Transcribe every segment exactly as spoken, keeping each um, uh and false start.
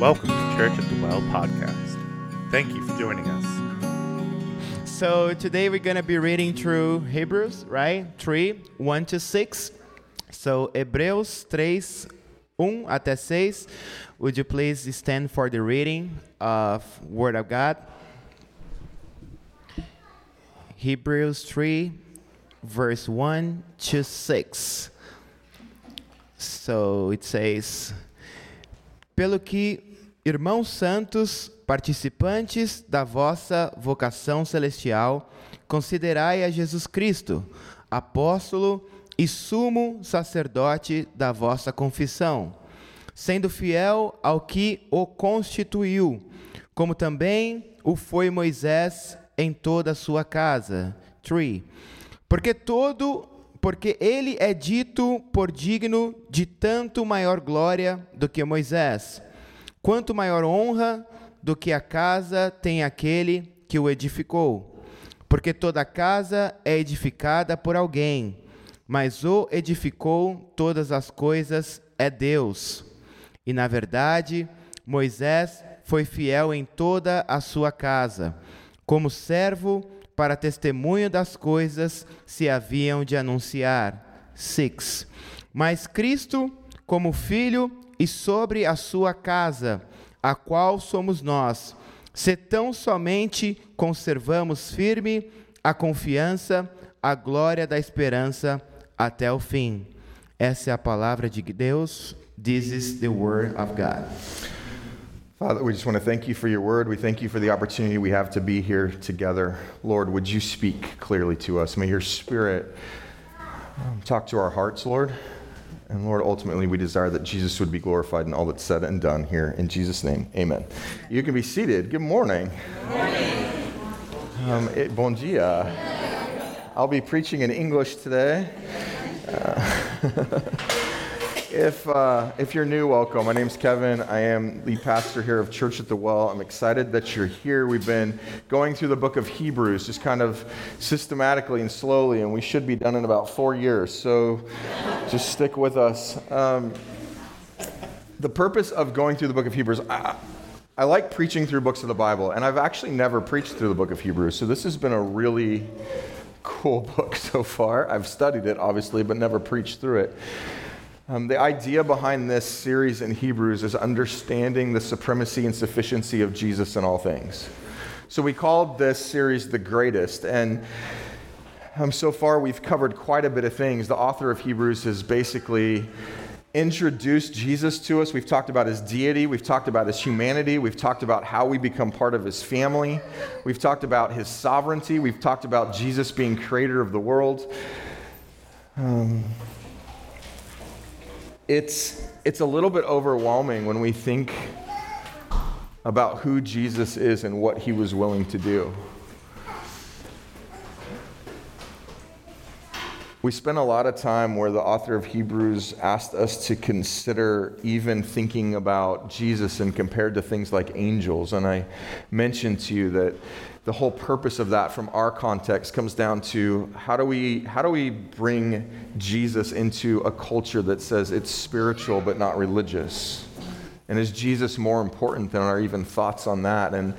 Welcome to Church of the Well podcast. Thank you for joining us. So today we're going to be reading through Hebrews, right? three, one to six. So Hebrews three, one até seis. Would you please stand for the reading of Word of God? Hebrews three, verse one to six. So it says, pelo que, irmãos santos, participantes da vossa vocação celestial, considerai a Jesus Cristo, apóstolo e sumo sacerdote da vossa confissão, sendo fiel ao que o constituiu, como também o foi Moisés em toda a sua casa. três. Porque todo Porque ele é dito por digno de tanto maior glória do que Moisés, quanto maior honra do que a casa tem aquele que o edificou. Porque toda casa é edificada por alguém, mas o edificou todas as coisas é Deus. E, na verdade, Moisés foi fiel em toda a sua casa, como servo para testemunho das coisas se haviam de anunciar. seis. Mas Cristo, como Filho, e sobre a sua casa, a qual somos nós, se tão somente conservamos firme a confiança, a glória da esperança até o fim. Essa é a palavra de Deus. This is the word of God. Father, we just want to thank you for your word. We thank you for the opportunity we have to be here together. Lord, would you speak clearly to us? May your spirit um, talk to our hearts, Lord. And Lord, ultimately, we desire that Jesus would be glorified in all that's said and done here. In Jesus' name, amen. You can be seated. Good morning. Good morning. Um, it, bon dia. I'll be preaching in English today. Uh, If uh, if you're new, welcome. My name's Kevin. I am the pastor here of Church at the Well. I'm excited that you're here. We've been going through the book of Hebrews, just kind of systematically and slowly, and we should be done in about four years. So just stick with us. Um, the purpose of going through the book of Hebrews, I, I like preaching through books of the Bible, and I've actually never preached through the book of Hebrews. So this has been a really cool book so far. I've studied it, obviously, but never preached through it. Um, the idea behind this series in Hebrews is understanding the supremacy and sufficiency of Jesus in all things. So we called this series The Greatest, and um, so far we've covered quite a bit of things. The author of Hebrews has basically introduced Jesus to us. We've talked about his deity. We've talked about his humanity. We've talked about how we become part of his family. We've talked about his sovereignty. We've talked about Jesus being creator of the world. Um... It's it's a little bit overwhelming when we think about who Jesus is and what he was willing to do. We spent a lot of time where the author of Hebrews asked us to consider even thinking about Jesus and compared to things like angels. And I mentioned to you that the whole purpose of that from our context comes down to how do we how do we bring Jesus into a culture that says it's spiritual but not religious? And is Jesus more important than our even thoughts on that? And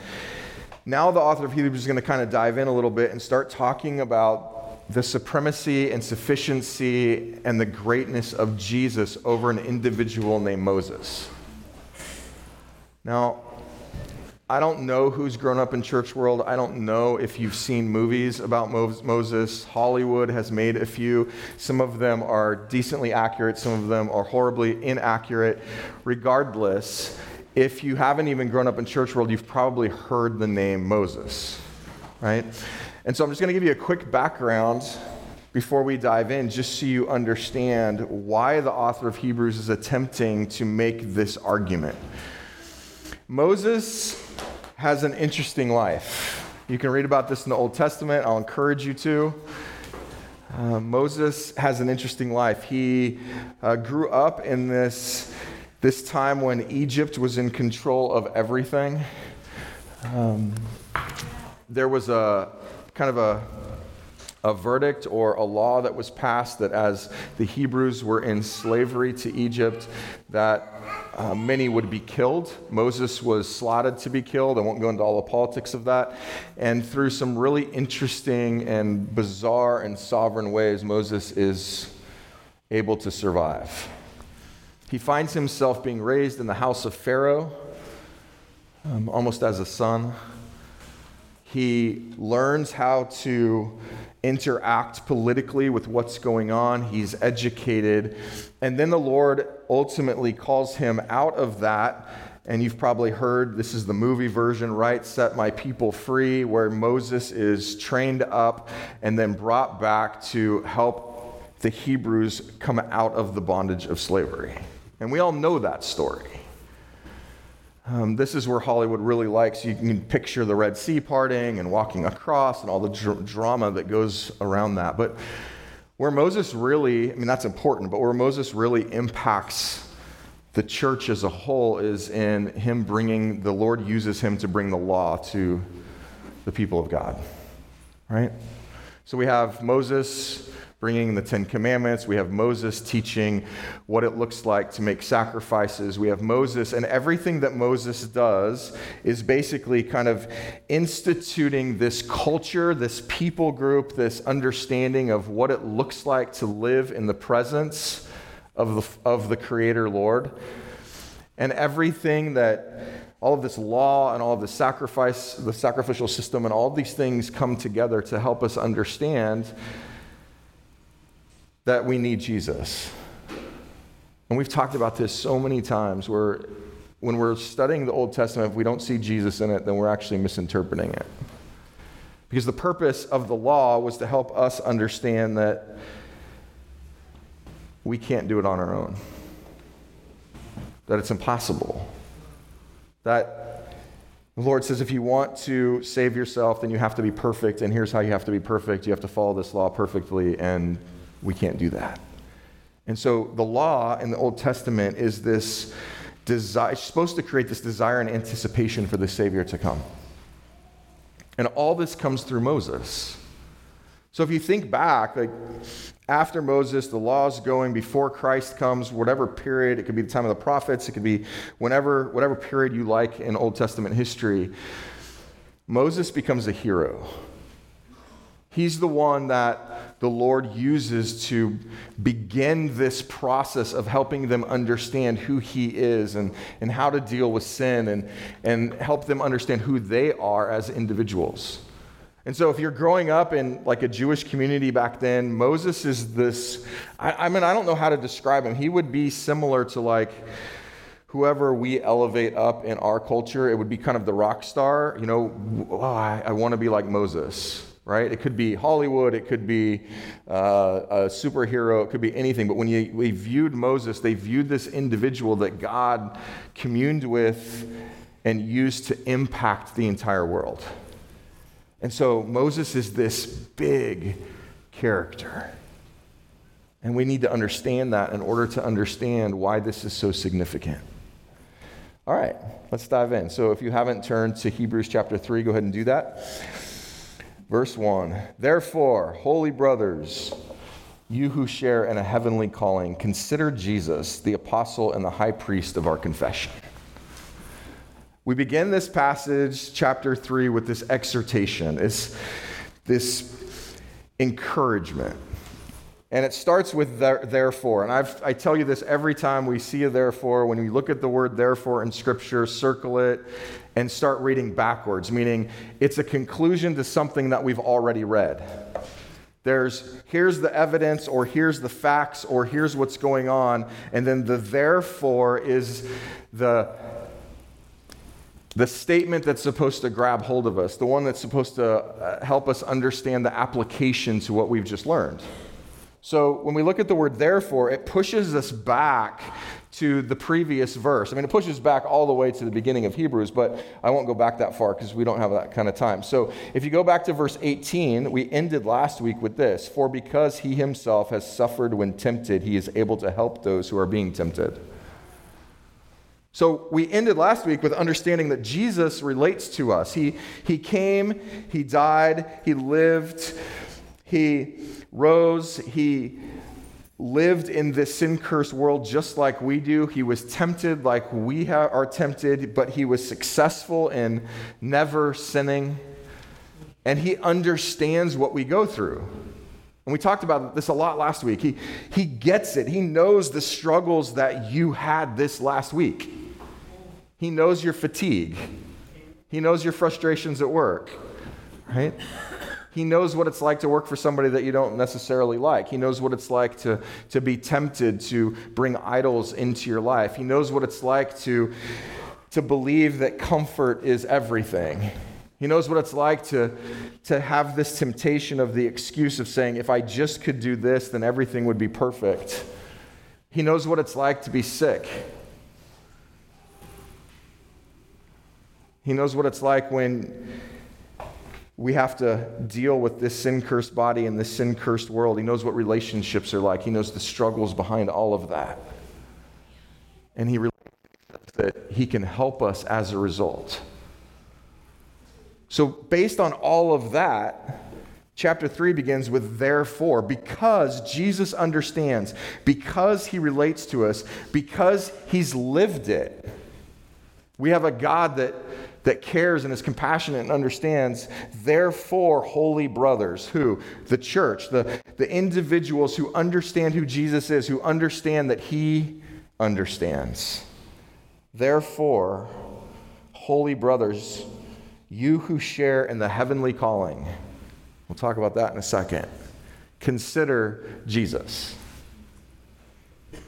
now the author of Hebrews is going to kind of dive in a little bit and start talking about the supremacy and sufficiency and the greatness of Jesus over an individual named Moses. Now, I don't know who's grown up in church world. I don't know if you've seen movies about Moses. Hollywood has made a few. Some of them are decently accurate. Some of them are horribly inaccurate. Regardless, if you haven't even grown up in church world, you've probably heard the name Moses, right? And so I'm just going to give you a quick background before we dive in, just so you understand why the author of Hebrews is attempting to make this argument. Moses has an interesting life. You can read about this in the Old Testament. I'll encourage you to. Uh, Moses has an interesting life. He uh, grew up in this, this time when Egypt was in control of everything. Um, there was a kind of a a verdict or a law that was passed that as the Hebrews were in slavery to Egypt, that uh, many would be killed. Moses was slotted to be killed. I won't go into all the politics of that. And through some really interesting and bizarre and sovereign ways, Moses is able to survive. He finds himself being raised in the house of Pharaoh, um, almost as a son. He learns how to interact politically with what's going on. He's educated. And then the Lord ultimately calls him out of that. And you've probably heard, this is the movie version, right? Set my people free, where Moses is trained up and then brought back to help the Hebrews come out of the bondage of slavery. And we all know that story. Um, this is where Hollywood really likes, you can picture the Red Sea parting and walking across and all the dr- drama that goes around that. But where Moses really, I mean, that's important, but where Moses really impacts the church as a whole is in him bringing, the Lord uses him to bring the law to the people of God, right? So we have Moses bringing the Ten Commandments. We have Moses teaching what it looks like to make sacrifices. We have Moses, and everything that Moses does is basically kind of instituting this culture, this people group, this understanding of what it looks like to live in the presence of the, of the Creator Lord. And everything that, all of this law and all of the sacrifice, the sacrificial system, and all of these things come together to help us understand that we need Jesus. And we've talked about this so many times, where when we're studying the Old Testament, if we don't see Jesus in it, then we're actually misinterpreting it. Because the purpose of the law was to help us understand that we can't do it on our own, that it's impossible, that the Lord says, if you want to save yourself, then you have to be perfect, and here's how you have to be perfect. You have to follow this law perfectly, and we can't do that. And so the law in the Old Testament is this desire, it's supposed to create this desire and anticipation for the Savior to come. And all this comes through Moses. So if you think back, like after Moses, the law's going, before Christ comes, whatever period, it could be the time of the prophets, it could be whenever, whatever period you like in Old Testament history, Moses becomes a hero. He's the one that the Lord uses to begin this process of helping them understand who he is and, and how to deal with sin and, and help them understand who they are as individuals. And so if you're growing up in like a Jewish community back then, Moses is this, I, I mean, I don't know how to describe him. He would be similar to like whoever we elevate up in our culture. It would be kind of the rock star, you know, oh, I, I want to be like Moses. Right? It could be Hollywood, it could be uh, a superhero, it could be anything. But when you, we viewed Moses, they viewed this individual that God communed with and used to impact the entire world. And so Moses is this big character. And we need to understand that in order to understand why this is so significant. All right, let's dive in. So if you haven't turned to Hebrews chapter three, go ahead and do that. Verse one, therefore, holy brothers, you who share in a heavenly calling, consider Jesus, the apostle and the high priest of our confession. We begin this passage, chapter three, with this exhortation, it's this encouragement. And it starts with there, therefore. And I've, I tell you this every time we see a therefore, when we look at the word therefore in Scripture, circle it and start reading backwards, meaning it's a conclusion to something that we've already read. There's here's the evidence, or here's the facts, or here's what's going on. And then the therefore is the, the statement that's supposed to grab hold of us, the one that's supposed to help us understand the application to what we've just learned. So when we look at the word therefore, it pushes us back to the previous verse. I mean, it pushes back all the way to the beginning of Hebrews, but I won't go back that far because we don't have that kind of time. So if you go back to verse eighteen, we ended last week with this, for because he himself has suffered when tempted, he is able to help those who are being tempted. So we ended last week with understanding that Jesus relates to us. He, he came, he died, he lived, He rose, he lived in this sin-cursed world just like we do. He was tempted like we ha- are tempted, but he was successful in never sinning. And he understands what we go through. And we talked about this a lot last week. He, he gets it. He knows the struggles that you had this last week. He knows your fatigue. He knows your frustrations at work, right? He knows what it's like to work for somebody that you don't necessarily like. He knows what it's like to, to be tempted to bring idols into your life. He knows what it's like to, to believe that comfort is everything. He knows what it's like to, to have this temptation of the excuse of saying, if I just could do this, then everything would be perfect. He knows what it's like to be sick. He knows what it's like when we have to deal with this sin-cursed body and this sin-cursed world. He knows what relationships are like. He knows the struggles behind all of that. And he realizes that he can help us as a result. So based on all of that, chapter three begins with therefore, because Jesus understands, because he relates to us, because he's lived it. We have a God that that cares and is compassionate and understands. Therefore, holy brothers, who? The church, the, the individuals who understand who Jesus is, who understand that he understands. Therefore, holy brothers, you who share in the heavenly calling. We'll talk about that in a second. Consider Jesus.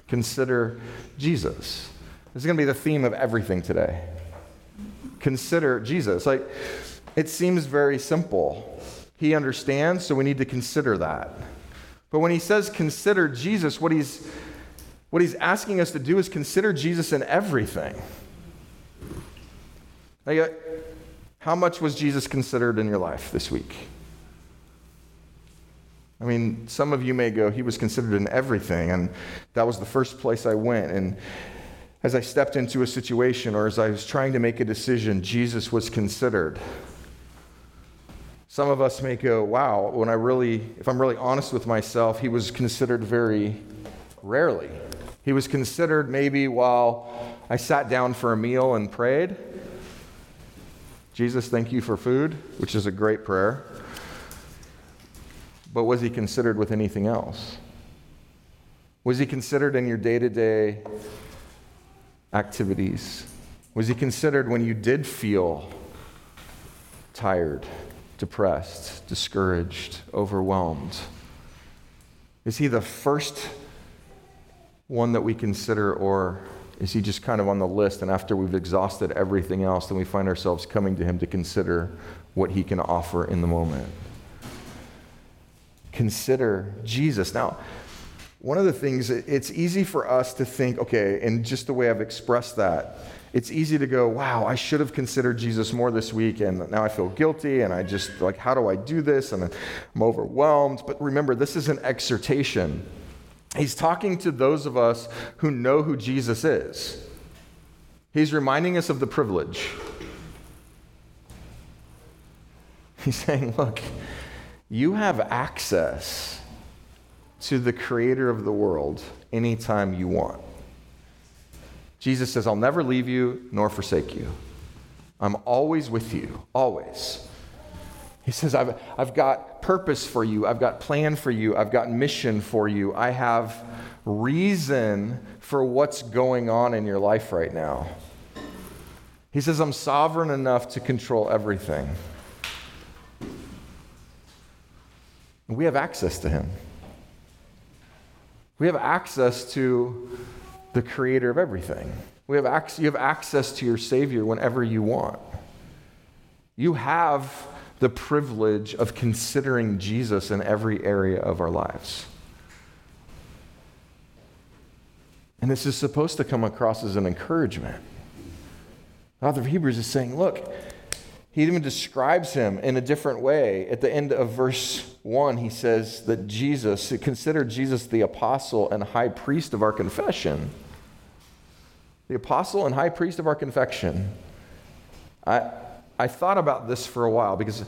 Consider Jesus. This is going to be the theme of everything today. Consider Jesus. Like, it seems very simple. He understands, so we need to consider that. But when he says consider Jesus, what he's what he's asking us to do is consider Jesus in everything. Like, how much was Jesus considered in your life this week? I mean, some of you may go, he was considered in everything, and that was the first place I went, and as I stepped into a situation or as I was trying to make a decision, Jesus was considered. Some of us may go, wow, when I really, if I'm really honest with myself, he was considered very rarely. He was considered maybe while I sat down for a meal and prayed. Jesus, thank you for food, which is a great prayer. But was he considered with anything else? Was he considered in your day-to-day activities? Was he considered when you did feel tired, depressed, discouraged, overwhelmed? Is he the first one that we consider, or is he just kind of on the list, and after we've exhausted everything else, then we find ourselves coming to him to consider what he can offer in the moment? Consider Jesus. Now, one of the things, it's easy for us to think, okay, and just the way I've expressed that, it's easy to go, wow, I should have considered Jesus more this week, and now I feel guilty, and I just, like, how do I do this? And I'm overwhelmed. But remember, this is an exhortation. He's talking to those of us who know who Jesus is. He's reminding us of the privilege. He's saying, look, you have access to the creator of the world anytime you want. Jesus says, I'll never leave you nor forsake you. I'm always with you, always. He says, I've, I've got purpose for you. I've got plan for you. I've got mission for you. I have reason for what's going on in your life right now. He says, I'm sovereign enough to control everything. And we have access to him. We have access to the creator of everything. We have ac- you have access to your Savior whenever you want. You have the privilege of considering Jesus in every area of our lives. And this is supposed to come across as an encouragement. The author of Hebrews is saying, look, he even describes him in a different way. At the end of verse one, he says that Jesus, consider Jesus the apostle and high priest of our confession. The apostle and high priest of our confession. I I thought about this for a while because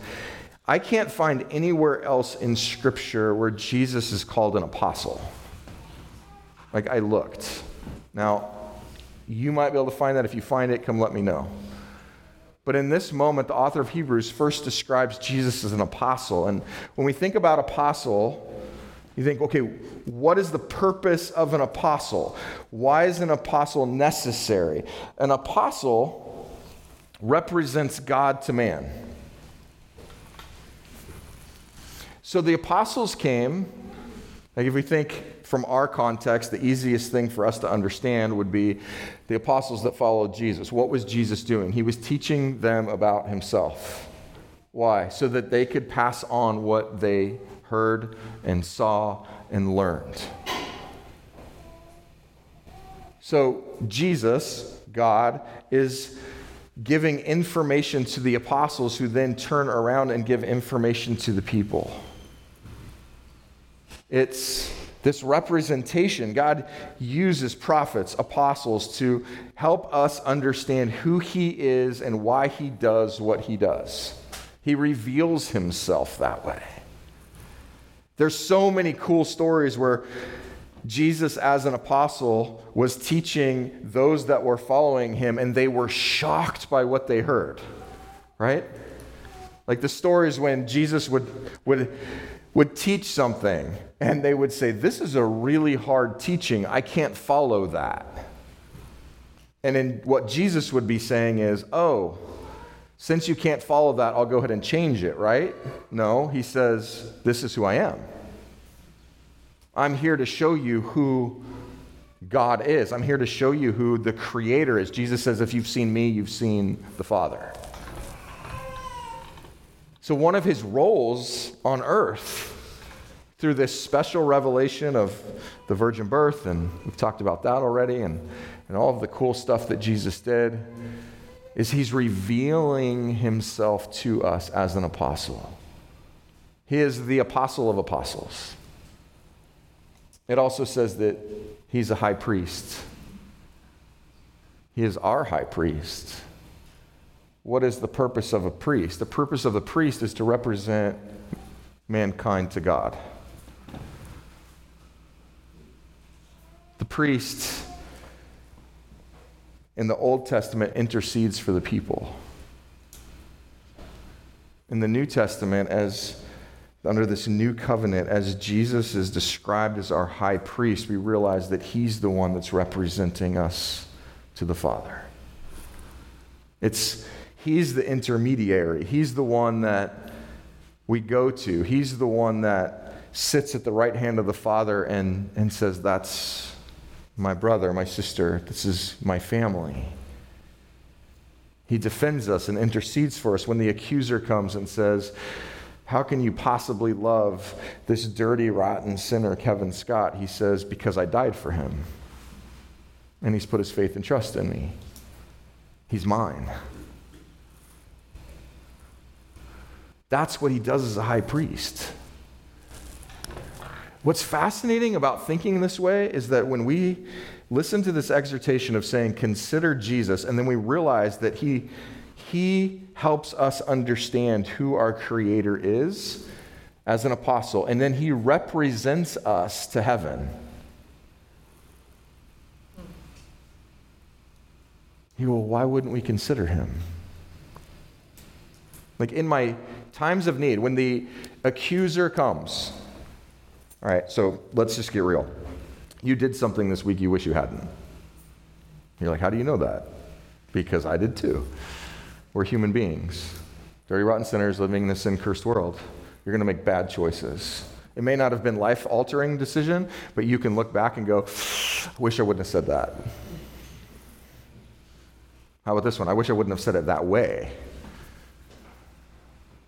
I can't find anywhere else in Scripture where Jesus is called an apostle. Like, I looked. Now, you might be able to find that. If you find it, come let me know. But in this moment, the author of Hebrews first describes Jesus as an apostle. And when we think about apostle, you think, okay, what is the purpose of an apostle? Why is an apostle necessary? An apostle represents God to man. So the apostles came, like if we think from our context, the easiest thing for us to understand would be the apostles that followed Jesus. What was Jesus doing? He was teaching them about himself. Why? So that they could pass on what they heard and saw and learned. So Jesus, God, is giving information to the apostles who then turn around and give information to the people. It's this representation. God uses prophets, apostles, to help us understand who he is and why he does what he does. He reveals himself that way. There's so many cool stories where Jesus as an apostle was teaching those that were following him and they were shocked by what they heard, right? Like the stories when Jesus would would would teach something and they would say, this is a really hard teaching. I can't follow that. And then what Jesus would be saying is, oh, since you can't follow that, I'll go ahead and change it, right? No, he says, this is who I am. I'm here to show you who God is. I'm here to show you who the Creator is. Jesus says, if you've seen me, you've seen the Father. So one of his roles on earth, through this special revelation of the virgin birth, and we've talked about that already, and, and all of the cool stuff that Jesus did, is he's revealing himself to us as an apostle. He is the apostle of apostles. It also says that he's a high priest. He is our high priest. What is the purpose of a priest? The purpose of the priest is to represent mankind to God. The priest in the Old Testament intercedes for the people. In the New Testament, as under this new covenant, as Jesus is described as our high priest, we realize that he's the one that's representing us to the Father. It's he's the intermediary. He's the one that we go to. He's the one that sits at the right hand of the Father and, and says, that's my brother, my sister, this is my family. He defends us and intercedes for us when the accuser comes and says, how can you possibly love this dirty, rotten sinner, Kevin Scott? He says, because I died for him. And he's put his faith and trust in me. He's mine. That's what he does as a high priest. What's fascinating about thinking this way is that when we listen to this exhortation of saying, consider Jesus, and then we realize that he, he helps us understand who our Creator is as an apostle, and then he represents us to heaven. You go, well, why wouldn't we consider him? Like in my times of need, when the accuser comes. All right, so let's just get real. You did something this week you wish you hadn't. You're like, how do you know that? Because I did too. We're human beings. Dirty, rotten sinners living in this sin-cursed world. You're going to make bad choices. It may not have been life-altering decision, but you can look back and go, I wish I wouldn't have said that. How about this one? I wish I wouldn't have said it that way.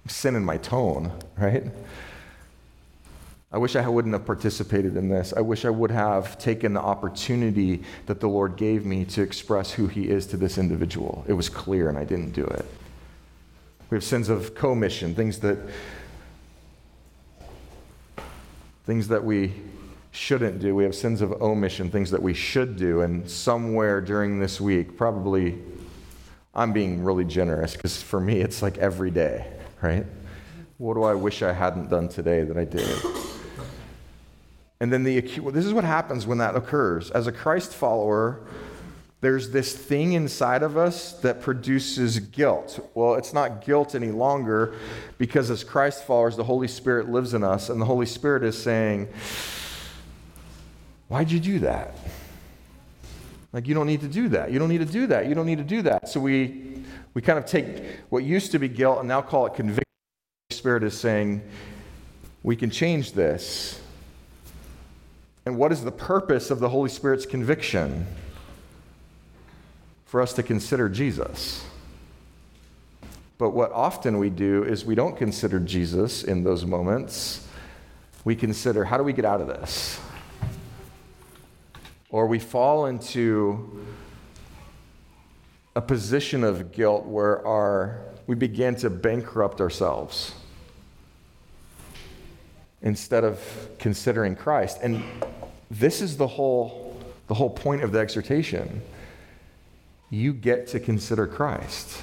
Sin in my tone, right? I wish I wouldn't have participated in this. I wish I would have taken the opportunity that the Lord gave me to express who he is to this individual. It was clear and I didn't do it. We have sins of commission, things that things that we shouldn't do. We have sins of omission, things that we should do. And somewhere during this week, probably I'm being really generous because for me it's like every day, right? What do I wish I hadn't done today that I did? And then the this is what happens when that occurs. As a Christ follower, there's this thing inside of us that produces guilt. Well, it's not guilt any longer, because as Christ followers, the Holy Spirit lives in us, and the Holy Spirit is saying, why'd you do that? Like, you don't need to do that. You don't need to do that. You don't need to do that. So we we kind of take what used to be guilt and now call it conviction. The Holy Spirit is saying, we can change this. And what is the purpose of the Holy Spirit's conviction? For us to consider Jesus. But what often we do is we don't consider Jesus in those moments. We consider, how do we get out of this? Or we fall into a position of guilt where our we begin to bankrupt ourselves instead of considering Christ. And this is the whole the whole point of the exhortation. You get to consider Christ.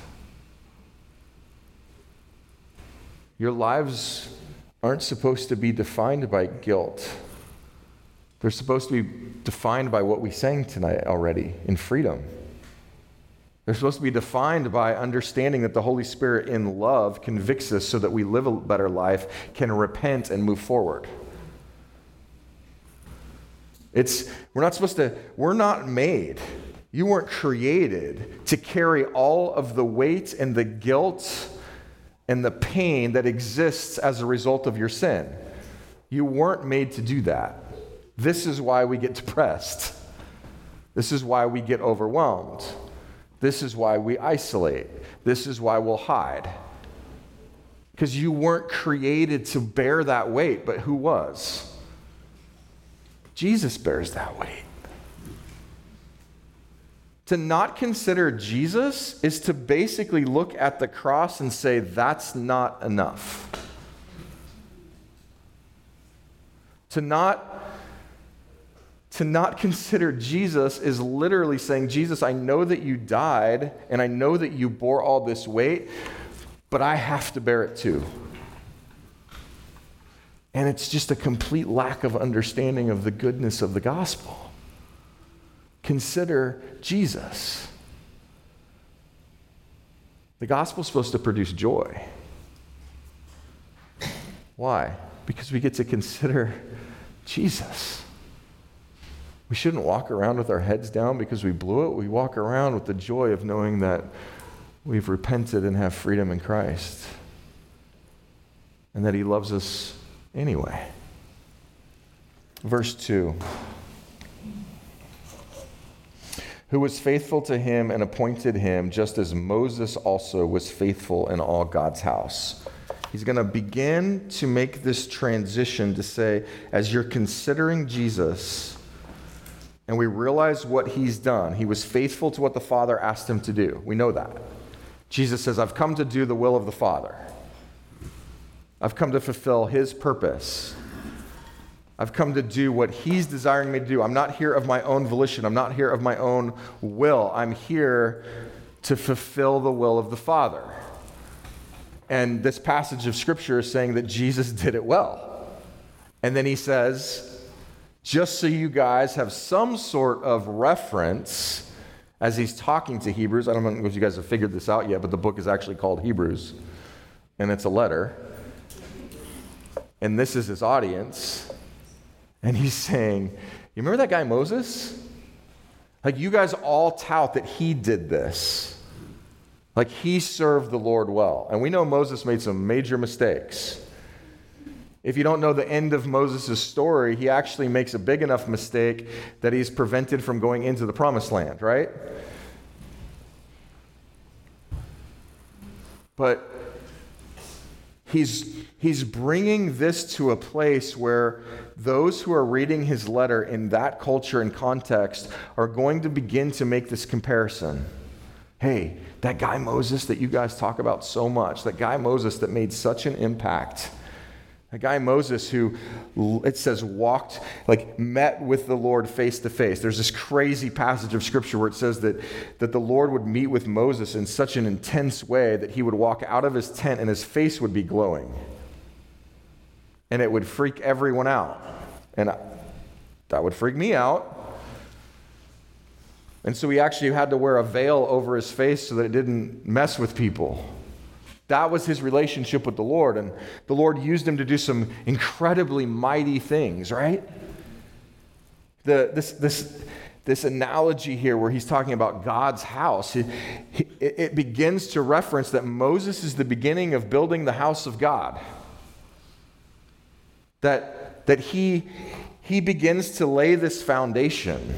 Your lives aren't supposed to be defined by guilt. They're supposed to be defined by what we sang tonight already in freedom. They're supposed to be defined by understanding that the Holy Spirit in love convicts us so that we live a better life, can repent and move forward. It's we're not supposed to, we're not made. You weren't created to carry all of the weight and the guilt and the pain that exists as a result of your sin. You weren't made to do that. This is why we get depressed. This is why we get overwhelmed. This is why we isolate. This is why we'll hide. Because you weren't created to bear that weight, but who was? Jesus bears that weight. To not consider Jesus is to basically look at the cross and say, that's not enough. To not, to not consider Jesus is literally saying, Jesus, I know that you died, and I know that you bore all this weight, but I have to bear it too. And it's just a complete lack of understanding of the goodness of the gospel. Consider Jesus. The gospel's supposed to produce joy. Why? Because we get to consider Jesus. We shouldn't walk around with our heads down because we blew it. We walk around with the joy of knowing that we've repented and have freedom in Christ, and that he loves us anyway. Verse two. Who was faithful to him and appointed him, just as Moses also was faithful in all God's house. He's going to begin to make this transition to say, as you're considering Jesus, and we realize what he's done, he was faithful to what the Father asked him to do. We know that. Jesus says, I've come to do the will of the Father. I've come to fulfill his purpose. I've come to do what he's desiring me to do. I'm not here of my own volition. I'm not here of my own will. I'm here to fulfill the will of the Father. And this passage of Scripture is saying that Jesus did it well. And then he says, just so you guys have some sort of reference, as he's talking to Hebrews, I don't know if you guys have figured this out yet, but the book is actually called Hebrews, and it's a letter. And this is his audience. And he's saying, you remember that guy Moses? Like, you guys all tout that he did this. Like, he served the Lord well. And we know Moses made some major mistakes. If you don't know the end of Moses' story, he actually makes a big enough mistake that he's prevented from going into the promised land, right? But he's he's bringing this to a place where those who are reading his letter in that culture and context are going to begin to make this comparison. Hey, that guy Moses that you guys talk about so much, that guy Moses that made such an impact, that guy Moses who, it says, walked, like met with the Lord face to face. There's this crazy passage of Scripture where it says that, that the Lord would meet with Moses in such an intense way that he would walk out of his tent and his face would be glowing. and it would freak everyone out. And I, that would freak me out. And so he actually had to wear a veil over his face so that it didn't mess with people. That was his relationship with the Lord. And the Lord used him to do some incredibly mighty things, right? The, this, this, this analogy here where he's talking about God's house, it, it begins to reference that Moses is the beginning of building the house of God. That, that he, he begins to lay this foundation.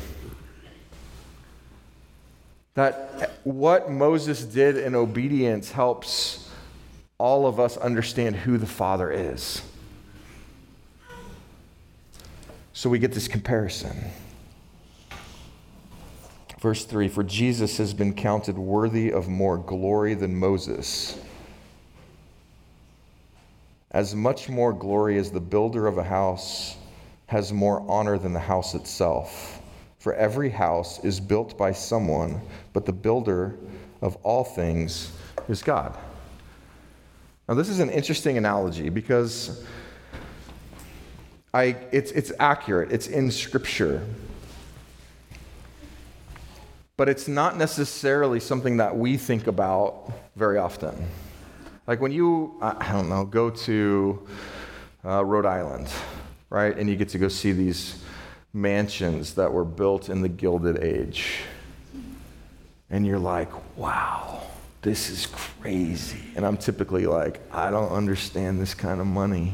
That what Moses did in obedience helps all of us understand who the Father is. So we get this comparison. Verse three, for Jesus has been counted worthy of more glory than Moses, as much more glory as the builder of a house has more honor than the house itself. For every house is built by someone, but the builder of all things is God. Now, this is an interesting analogy because I, it's, it's accurate. It's in Scripture. But it's not necessarily something that we think about very often. Like when you, I don't know, go to uh, Rhode Island, right? And you get to go see these mansions that were built in the Gilded Age. And you're like, wow, this is crazy. And I'm typically like, I don't understand this kind of money.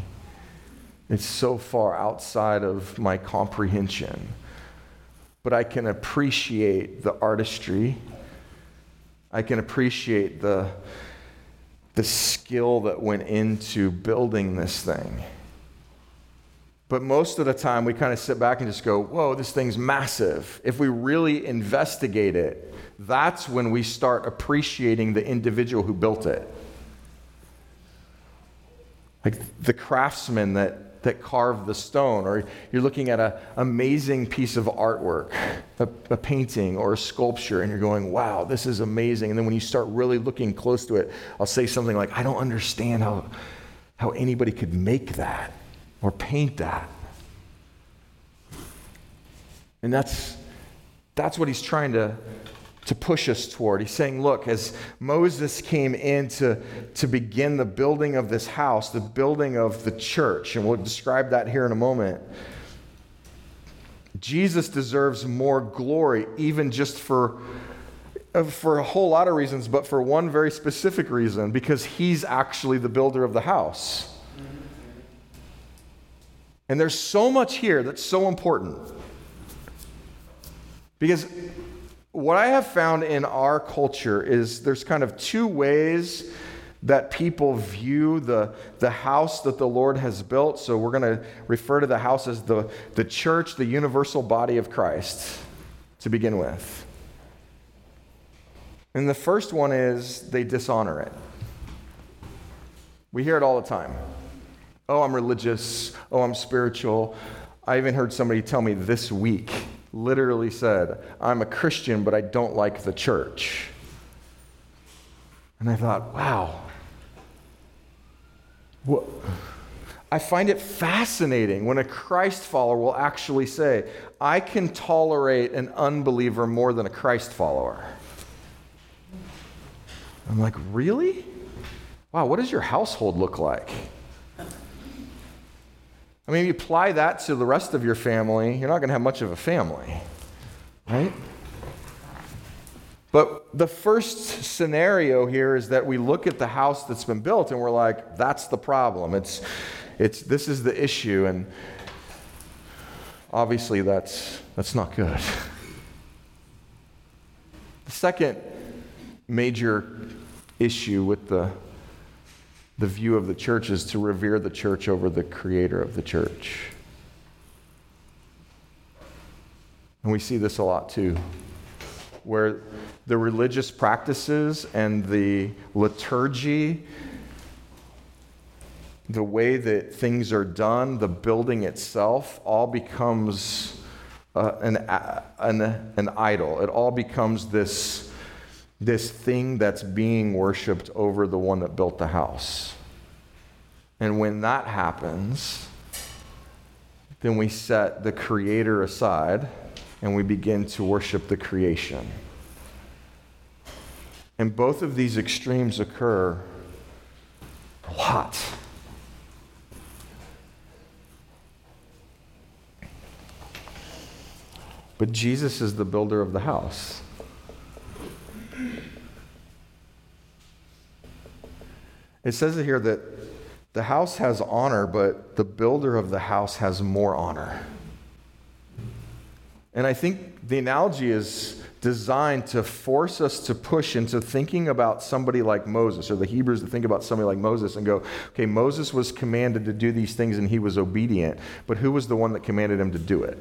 It's so far outside of my comprehension. But I can appreciate the artistry. I can appreciate the, the skill that went into building this thing. But most of the time, we kind of sit back and just go, whoa, this thing's massive. If we really investigate it, that's when we start appreciating the individual who built it. Like the craftsman that, that carved the stone, or you're looking at an amazing piece of artwork, a, a painting or a sculpture, and you're going, wow, this is amazing. And then when you start really looking close to it, I'll say something like, I don't understand how, how anybody could make that. Or paint that. And that's that's what he's trying to, to push us toward. He's saying, look, as Moses came in to, to begin the building of this house, the building of the church, and we'll describe that here in a moment, Jesus deserves more glory, even just for, for a whole lot of reasons, but for one very specific reason, because he's actually the builder of the house. And there's so much here that's so important. Because what I have found in our culture is there's kind of two ways that people view the, the house that the Lord has built. So we're going to refer to the house as the, the church, the universal body of Christ, to begin with. And the first one is they dishonor it. We hear it all the time. Oh, I'm religious. Oh, I'm spiritual. I even heard somebody tell me this week, literally said, I'm a Christian, but I don't like the church. And I thought, wow. What? I find it fascinating when a Christ follower will actually say, I can tolerate an unbeliever more than a Christ follower. I'm like, really? Wow, what does your household look like? I mean, if you apply that to the rest of your family, you're not going to have much of a family, right? But the first scenario here is that we look at the house that's been built and we're like, that's the problem. It's, it's this is the issue, and obviously that's that's not good. The second major issue with the The view of the church is to revere the church over the creator of the church. And we see this a lot too, where the religious practices and the liturgy, the way that things are done, the building itself, all becomes uh, an, an, an idol. It all becomes this this thing that's being worshipped over the one that built the house. And when that happens, then we set the Creator aside and we begin to worship the creation. And both of these extremes occur a lot. But Jesus is the builder of the house. It says it here that the house has honor, but the builder of the house has more honor. And I think the analogy is designed to force us to push into thinking about somebody like Moses, or the Hebrews to think about somebody like Moses and go, okay, Moses was commanded to do these things and he was obedient, but who was the one that commanded him to do it?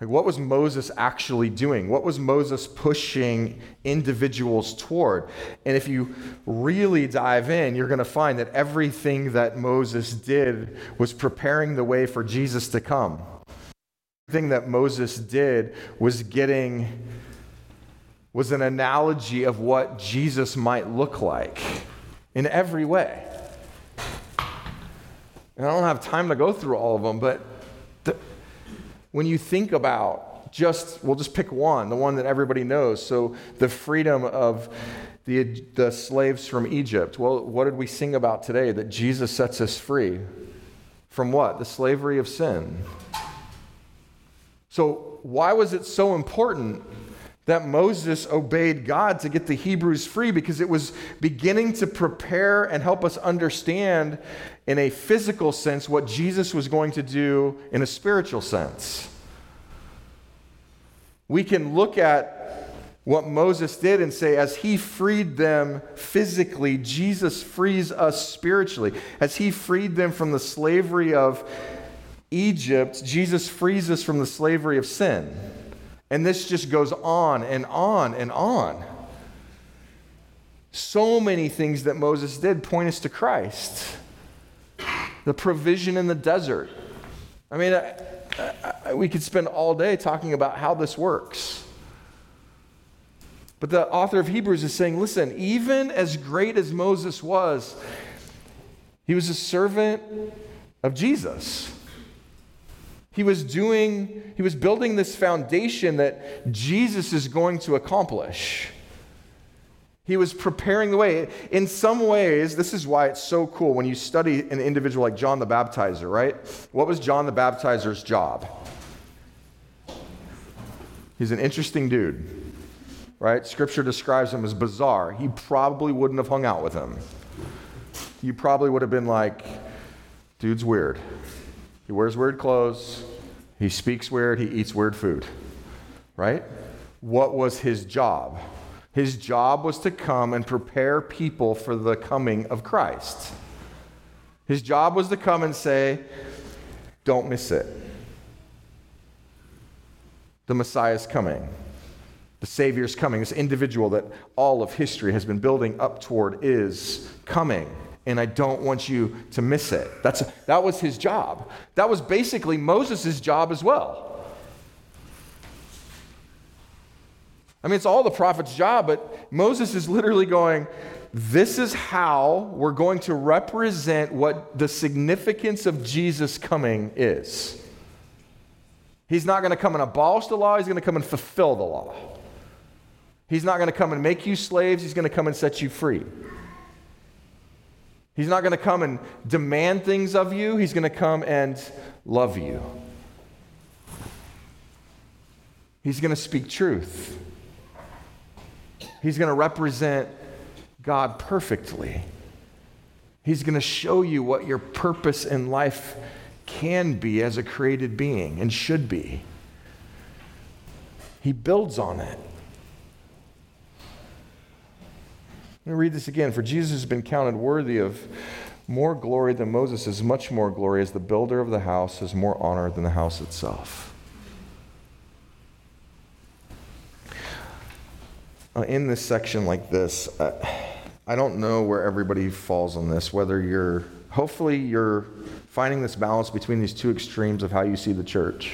Like, what was Moses actually doing? What was Moses pushing individuals toward? And if you really dive in, you're going to find that everything that Moses did was preparing the way for Jesus to come. Everything that Moses did was getting, was an analogy of what Jesus might look like in every way. And I don't have time to go through all of them, but the, when you think about just, we'll just pick one, the one that everybody knows. So the freedom of the the slaves from Egypt. Well, what did we sing about today? That Jesus sets us free. From what? The slavery of sin. So why was it so important that Moses obeyed God to get the Hebrews free? Because it was beginning to prepare and help us understand in a physical sense what Jesus was going to do in a spiritual sense. We can look at what Moses did and say, as he freed them physically, Jesus frees us spiritually. As he freed them from the slavery of Egypt, Jesus frees us from the slavery of sin. And this just goes on and on and on. So many things that Moses did point us to Christ. The provision in the desert. I mean, I, I, we could spend all day talking about how this works. But the author of Hebrews is saying, listen, even as great as Moses was, he was a servant of Jesus. He was doing, he was building this foundation that Jesus is going to accomplish. He was preparing the way. In some ways, this is why it's so cool when you study an individual like John the Baptizer, right? What was John the Baptizer's job? He's an interesting dude, right? Scripture describes him as bizarre. He probably wouldn't have hung out with him. You probably would have been like, dude's weird. He wears weird clothes, he speaks weird, he eats weird food, right? What was his job? His job was to come and prepare people for the coming of Christ. His job was to come and say, don't miss it. The Messiah is coming. The Savior is coming. This individual that all of history has been building up toward is coming. And I don't want you to miss it. That's that was his job. That was basically Moses' job as well. I mean, it's all the prophet's job, but Moses is literally going, this is how we're going to represent what the significance of Jesus coming is. He's not going to come and abolish the law. He's going to come and fulfill the law. He's not going to come and make you slaves. He's going to come and set you free. He's not going to come and demand things of you. He's going to come and love you. He's going to speak truth. He's going to represent God perfectly. He's going to show you what your purpose in life can be as a created being and should be. He builds on it. Let me read this again. For Jesus has been counted worthy of more glory than Moses, as much more glory as the builder of the house has more honor than the house itself. Uh, in this section like this, uh, I don't know where everybody falls on this, whether you're, hopefully you're finding this balance between these two extremes of how you see the church.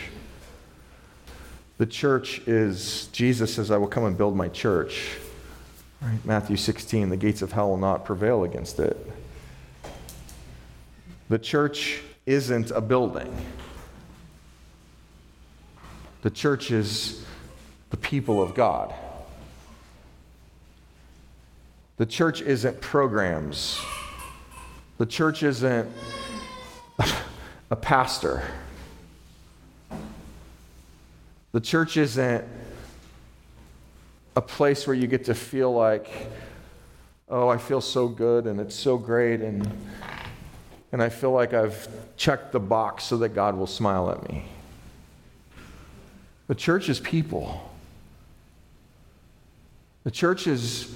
The church is, Jesus says, I will come and build my church. Right. Matthew sixteen, the gates of hell will not prevail against it. The church isn't a building. The church is the people of God. The church isn't programs. The church isn't a pastor. The church isn't a place where you get to feel like, oh, I feel so good and it's so great and and I feel like I've checked the box so that God will smile at me. The church is people. The church is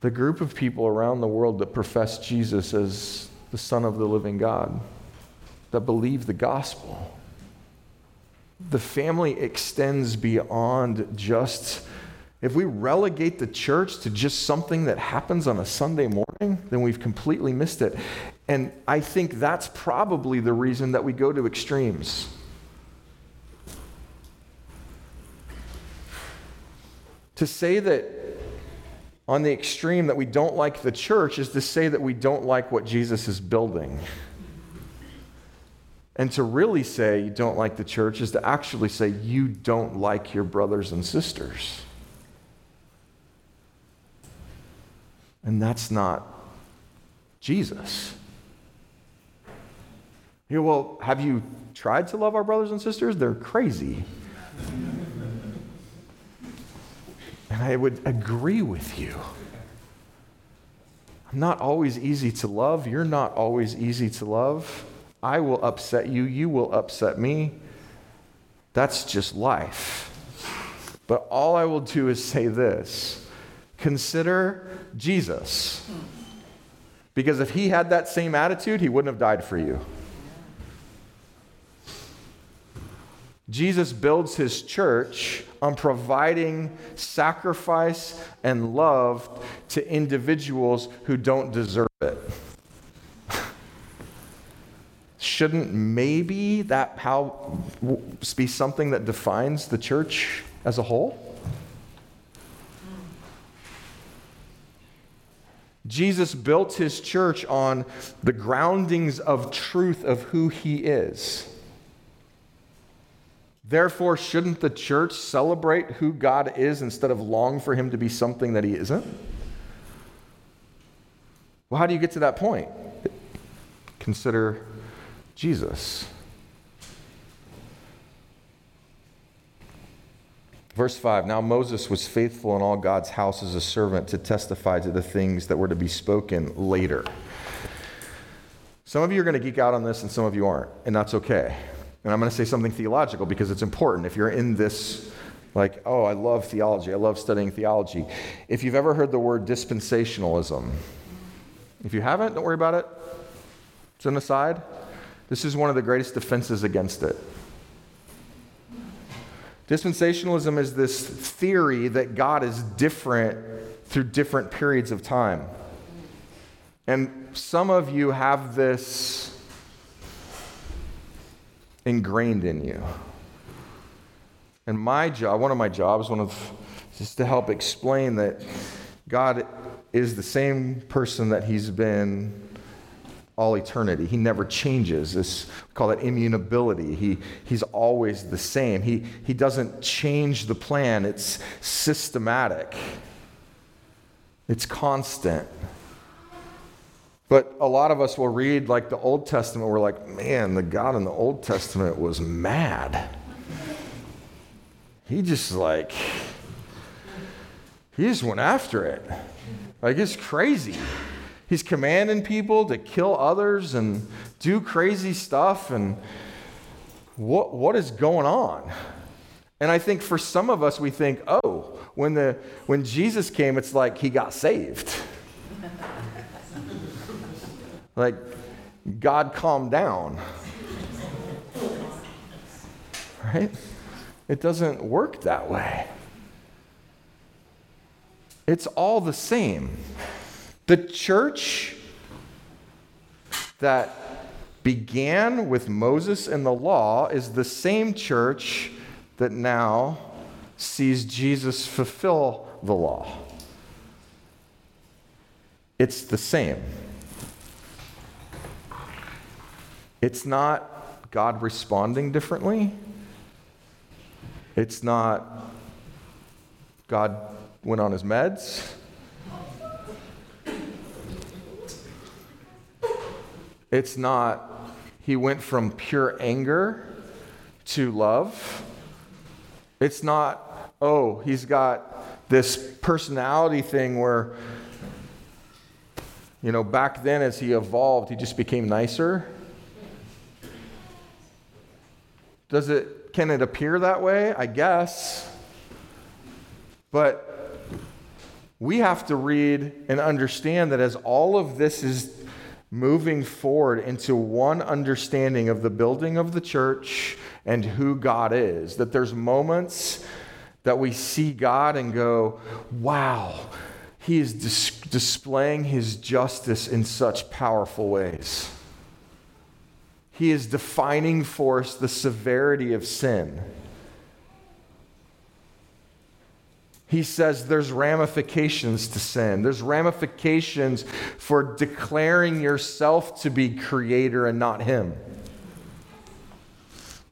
the group of people around the world that profess Jesus as the Son of the living God, that believe the gospel. The family extends beyond just, if we relegate the church to just something that happens on a Sunday morning, then we've completely missed it. And I think that's probably the reason that we go to extremes. To say that on the extreme that we don't like the church is to say that we don't like what Jesus is building. And to really say you don't like the church is to actually say you don't like your brothers and sisters. And that's not Jesus. You know, well, have you tried to love our brothers and sisters? They're crazy. And I would agree with you. I'm not always easy to love. You're not always easy to love. I will upset you. You will upset me. That's just life. But all I will do is say this. Consider Jesus. Because if he had that same attitude, he wouldn't have died for you. Jesus builds his church on providing sacrifice and love to individuals who don't deserve it. Shouldn't maybe that how be something that defines the church as a whole? Jesus built his church on the groundings of truth of who he is. Therefore, shouldn't the church celebrate who God is instead of long for him to be something that he isn't? Well, how do you get to that point? Consider Jesus. Verse five, now Moses was faithful in all God's house as a servant to testify to the things that were to be spoken later. Some of you are going to geek out on this and some of you aren't, and that's okay. And I'm going to say something theological because it's important. If you're in this, like, oh, I love theology. I love studying theology. If you've ever heard the word dispensationalism, if you haven't, don't worry about it. It's an aside. This is one of the greatest defenses against it. Dispensationalism is this theory that God is different through different periods of time. And some of you have this ingrained in you. And my job, one of my jobs, one of is to help explain that God is the same person that he's been all eternity. He never changes. This, we call that immutability. He, he's always the same. He, he doesn't change the plan. It's systematic. It's constant. But a lot of us will read like the Old Testament. We're like, man, the God in the Old Testament was mad. He just like, he just went after it. Like it's crazy. He's commanding people to kill others and do crazy stuff. And what what is going on? And I think for some of us, we think, oh, when the when Jesus came, it's like he got saved. Like, God, calm down. Right? It doesn't work that way. It's all the same. The church that began with Moses and the law is the same church that now sees Jesus fulfill the law. It's the same. It's not God responding differently. It's not God went on his meds. It's not he went from pure anger to love. It's not, oh, he's got this personality thing where, you know, back then as he evolved, he just became nicer. Does it, can it appear that way? I guess. But we have to read and understand that as all of this is moving forward into one understanding of the building of the church and who God is, that there's moments that we see God and go, wow, he is dis- displaying his justice in such powerful ways. He is defining for us the severity of sin. He says there's ramifications to sin. There's ramifications for declaring yourself to be creator and not him.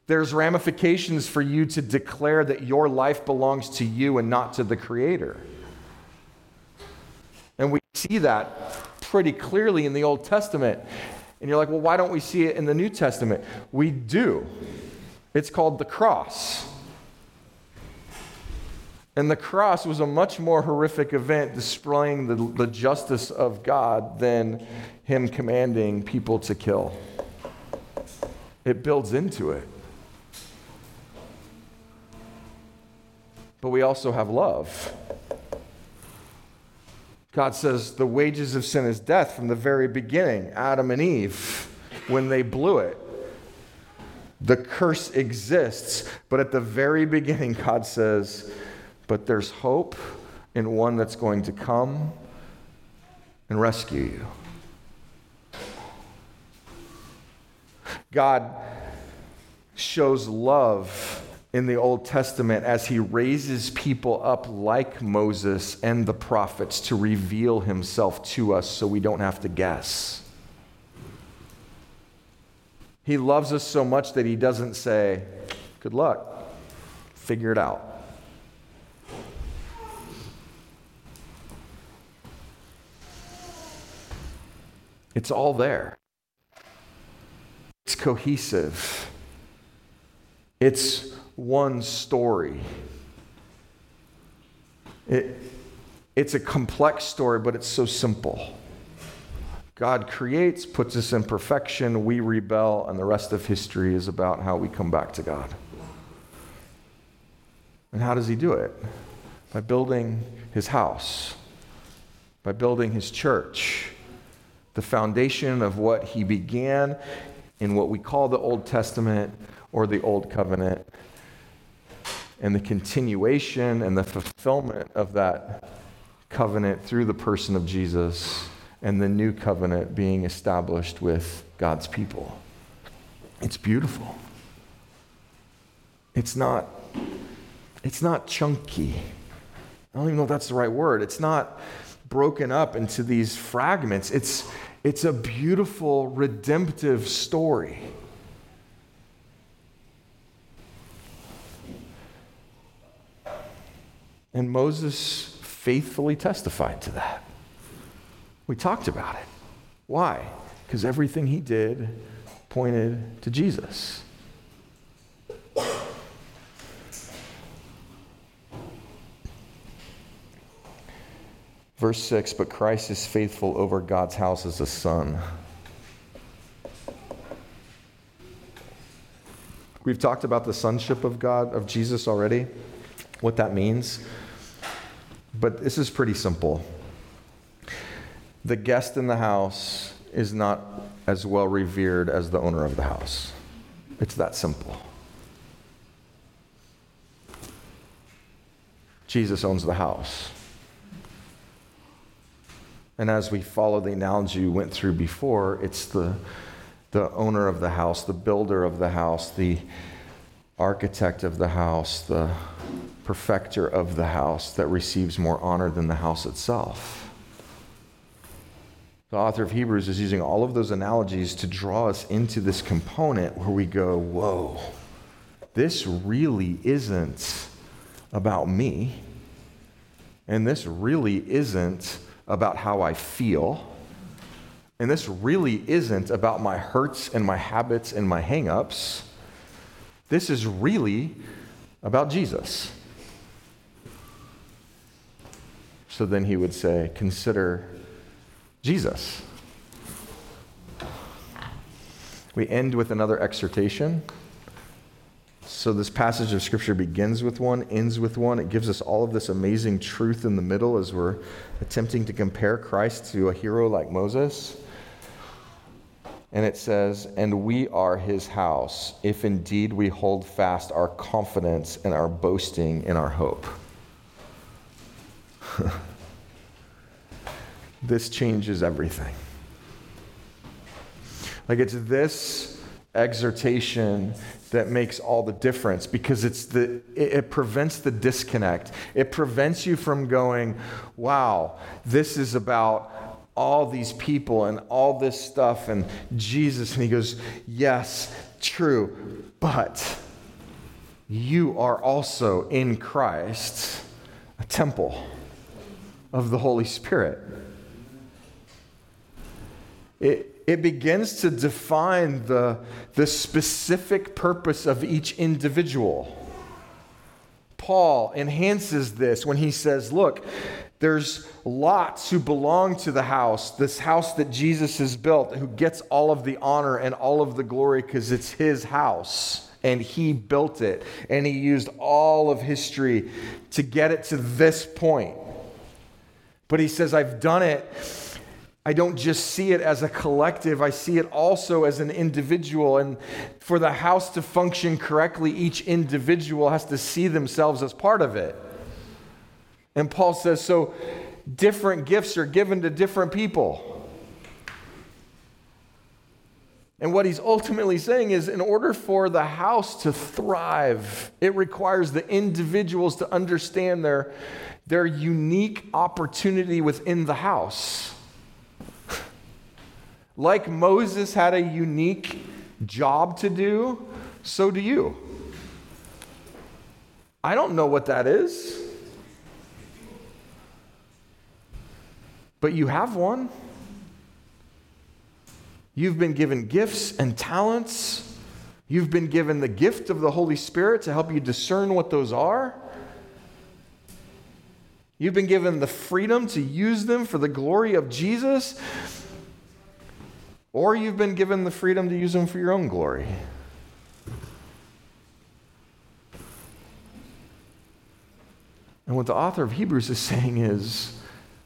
There's ramifications for you to declare that your life belongs to you and not to the creator. And we see that pretty clearly in the Old Testament. And you're like, well, why don't we see it in the New Testament? We do. It's called the cross. And the cross was a much more horrific event displaying the, the justice of God than him commanding people to kill. It builds into it. But we also have love. God says the wages of sin is death from the very beginning. Adam and Eve, when they blew it, the curse exists. But at the very beginning, God says, but there's hope in one that's going to come and rescue you. God shows love in the Old Testament as he raises people up like Moses and the prophets to reveal himself to us so we don't have to guess. He loves us so much that he doesn't say, good luck, figure it out. It's all there. It's cohesive. It's one story. It, it's a complex story, but it's so simple. God creates, puts us in perfection, we rebel, and the rest of history is about how we come back to God. And how does he do it? By building his house, by building his church, the foundation of what he began in what we call the Old Testament or the Old Covenant, and the continuation and the fulfillment of that covenant through the person of Jesus and the new covenant being established with God's people. It's beautiful. It's not, it's not chunky. I don't even know if that's the right word. It's not broken up into these fragments. It's, it's a beautiful, redemptive story. And Moses faithfully testified to that. We talked about it. Why? Because everything he did pointed to Jesus. Verse six, but Christ is faithful over God's house as a son. We've talked about the sonship of God, of Jesus already, what that means. But this is pretty simple. The guest in the house is not as well revered as the owner of the house. It's that simple. Jesus owns the house. And as we follow the analogy we went through before, it's the, the owner of the house, the builder of the house, the architect of the house, the perfecter of the house that receives more honor than the house itself. The author of Hebrews is using all of those analogies to draw us into this component where we go, whoa, this really isn't about me, and this really isn't about how I feel, and this really isn't about my hurts and my habits and my hang-ups. This is really about Jesus. So then he would say, consider Jesus. We end with another exhortation. So this passage of Scripture begins with one, ends with one. It gives us all of this amazing truth in the middle as we're attempting to compare Christ to a hero like Moses. And it says, and we are his house, if indeed we hold fast our confidence and our boasting and our hope. This changes everything. Like, it's this exhortation that makes all the difference, because it's the it, it prevents the disconnect. It prevents you from going, wow, this is about all these people and all this stuff and Jesus. And he goes, yes, true, but you are also in Christ a temple of the Holy Spirit. It it begins to define the, the specific purpose of each individual. Paul enhances this when he says, look, there's lots who belong to the house, this house that Jesus has built, who gets all of the honor and all of the glory because it's his house and he built it and he used all of history to get it to this point. But he says, I've done it. I don't just see it as a collective. I see it also as an individual. And for the house to function correctly, each individual has to see themselves as part of it. And Paul says, so different gifts are given to different people. And what he's ultimately saying is, in order for the house to thrive, it requires the individuals to understand their, their unique opportunity within the house. Like Moses had a unique job to do, so do you. I don't know what that is, but you have one. You've been given gifts and talents. You've been given the gift of the Holy Spirit to help you discern what those are. You've been given the freedom to use them for the glory of Jesus, or you've been given the freedom to use them for your own glory. And what the author of Hebrews is saying is,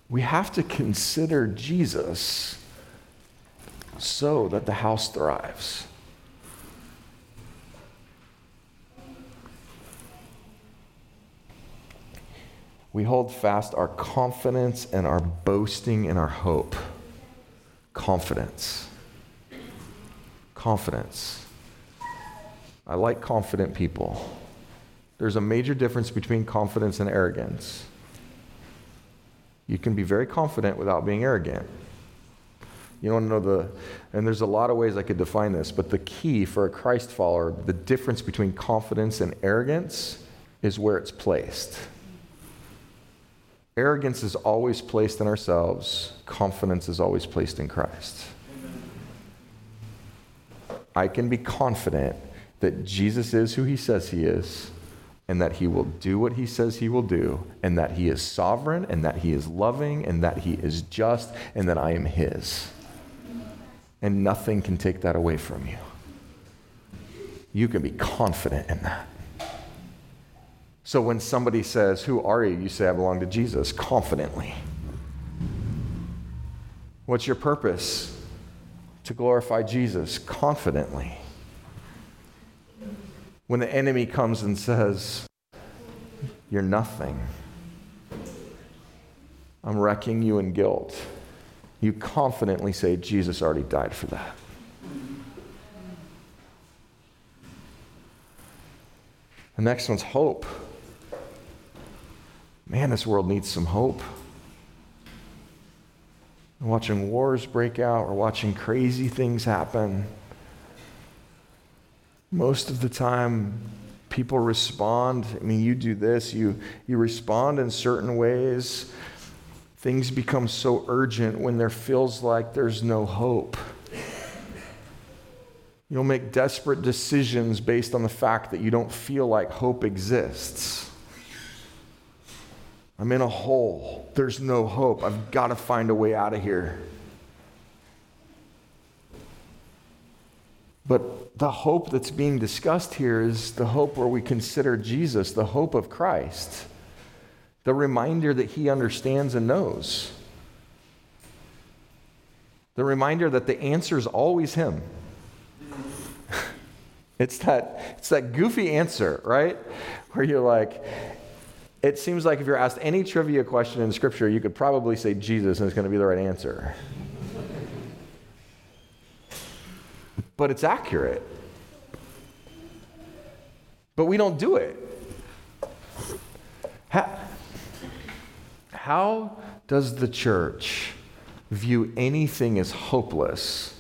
we have to consider Jesus so that the house thrives. We hold fast our confidence and our boasting and our hope. Confidence. Confidence. I like confident people. There's a major difference between confidence and arrogance. You can be very confident without being arrogant. You don't know the, and there's a lot of ways I could define this, but the key for a Christ follower, the difference between confidence and arrogance is where it's placed. Arrogance is always placed in ourselves. Confidence is always placed in Christ. Amen. I can be confident that Jesus is who he says he is, and that he will do what he says he will do, and that he is sovereign, and that he is loving, and that he is just, and that I am his. And nothing can take that away from you. You can be confident in that. So when somebody says, who are you? You say, I belong to Jesus, confidently. What's your purpose? To glorify Jesus, confidently. When the enemy comes and says, you're nothing, I'm wrecking you in guilt, you confidently say, Jesus already died for that. The next one's hope. Man, this world needs some hope. and watching wars break out or watching crazy things happen, most of the time people respond. I mean, you do this, you you respond in certain ways. Things become so urgent when there feels like there's no hope. You'll make desperate decisions based on the fact that you don't feel like hope exists. I'm in a hole. There's no hope. I've got to find a way out of here. But the hope that's being discussed here is the hope where we consider Jesus, the hope of Christ, the reminder that he understands and knows, the reminder that the answer is always him. It's that, it's that goofy answer, right? Where you're like, it seems like if you're asked any trivia question in Scripture, you could probably say Jesus, and it's going to be the right answer. But it's accurate. But we don't do it. How, how does the church view anything as hopeless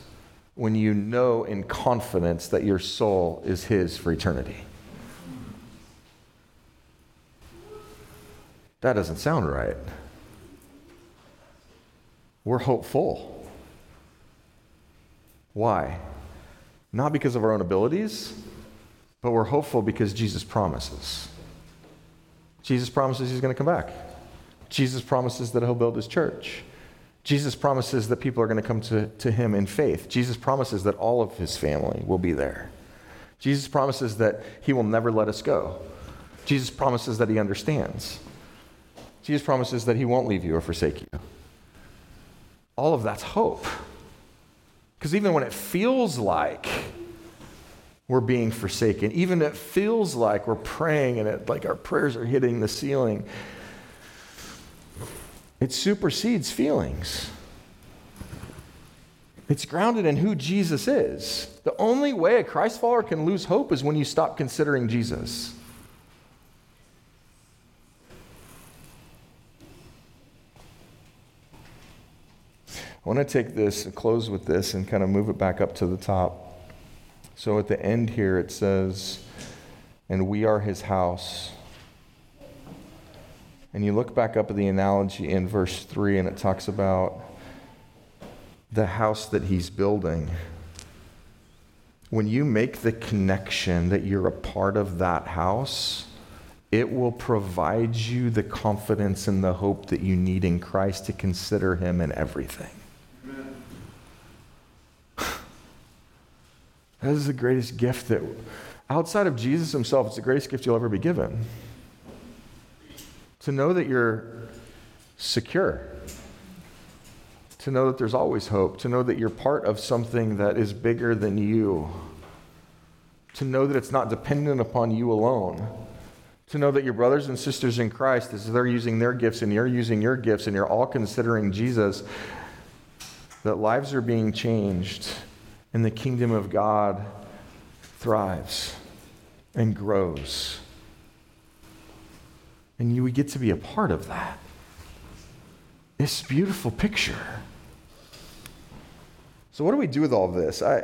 when you know in confidence that your soul is his for eternity? That doesn't sound right. We're hopeful. Why? Not because of our own abilities, but we're hopeful because Jesus promises. Jesus promises he's going to come back. Jesus promises that he'll build his church. Jesus promises that people are going to come to, to him in faith. Jesus promises that all of his family will be there. Jesus promises that he will never let us go. Jesus promises that he understands. Jesus promises that he won't leave you or forsake you. All of that's hope. Because even when it feels like we're being forsaken, even if it feels like we're praying and it, like our prayers are hitting the ceiling, it supersedes feelings. It's grounded in who Jesus is. The only way a Christ follower can lose hope is when you stop considering Jesus. I want to take this and close with this and kind of move it back up to the top. So at the end here it says, and we are his house. And you look back up at the analogy in verse three and it talks about the house that he's building. When you make the connection that you're a part of that house, it will provide you the confidence and the hope that you need in Christ to consider him in everything. That is the greatest gift that, outside of Jesus himself, it's the greatest gift you'll ever be given. To know that you're secure. To know that there's always hope. To know that you're part of something that is bigger than you. To know that it's not dependent upon you alone. To know that your brothers and sisters in Christ, as they're using their gifts and you're using your gifts and you're all considering Jesus, that lives are being changed. And the kingdom of God thrives and grows. And you would get to be a part of that. It's a beautiful picture. So what do we do with all of this? I,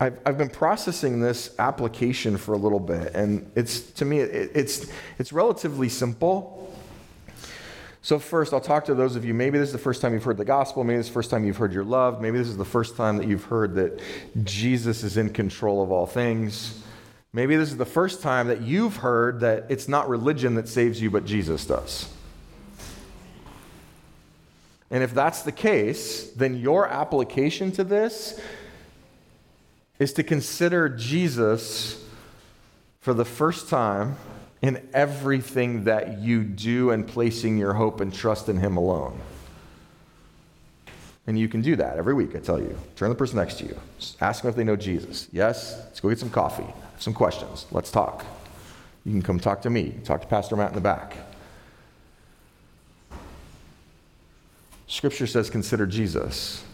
I've, I've been processing this application for a little bit, and it's to me, it, it's it's relatively simple. So first, I'll talk to those of you, maybe this is the first time you've heard the gospel, maybe this is the first time you've heard you're loved, maybe this is the first time that you've heard that Jesus is in control of all things. Maybe this is the first time that you've heard that it's not religion that saves you, but Jesus does. And if that's the case, then your application to this is to consider Jesus for the first time in everything that you do and placing your hope and trust in him alone. And you can do that every week, I tell you. Turn to the person next to you. Just ask them if they know Jesus. Yes? Let's go get some coffee. Have some questions. Let's talk. You can come talk to me. Talk to Pastor Matt in the back. Scripture says consider Jesus.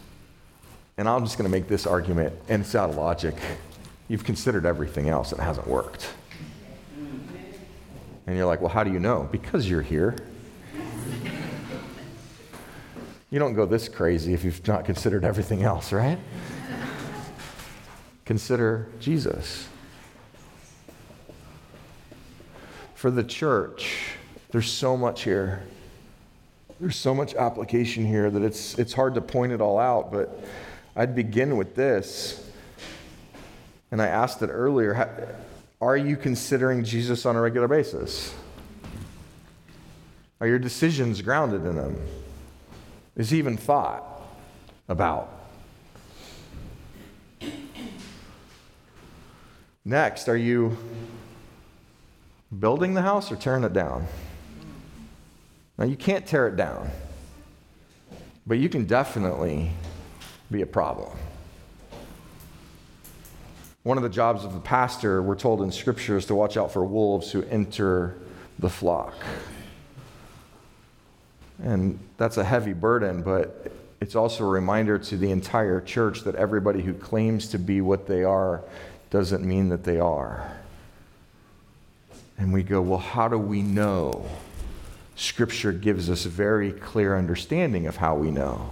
And I'm just going to make this argument, and it's out of logic. You've considered everything else and it hasn't worked. And you're like, well, how do you know? Because you're here. You don't go this crazy if you've not considered everything else, right? Consider Jesus. For the church, there's so much here. There's so much application here that it's it's hard to point it all out, but I'd begin with this. And I asked it earlier, how, are you considering Jesus on a regular basis? Are your decisions grounded in him? Is he even thought about? Next, are you building the house or tearing it down? Now, you can't tear it down, but you can definitely be a problem. One of the jobs of the pastor, we're told in Scripture, is to watch out for wolves who enter the flock. And that's a heavy burden, but it's also a reminder to the entire church that everybody who claims to be what they are doesn't mean that they are. And we go, well, how do we know? Scripture gives us a very clear understanding of how we know.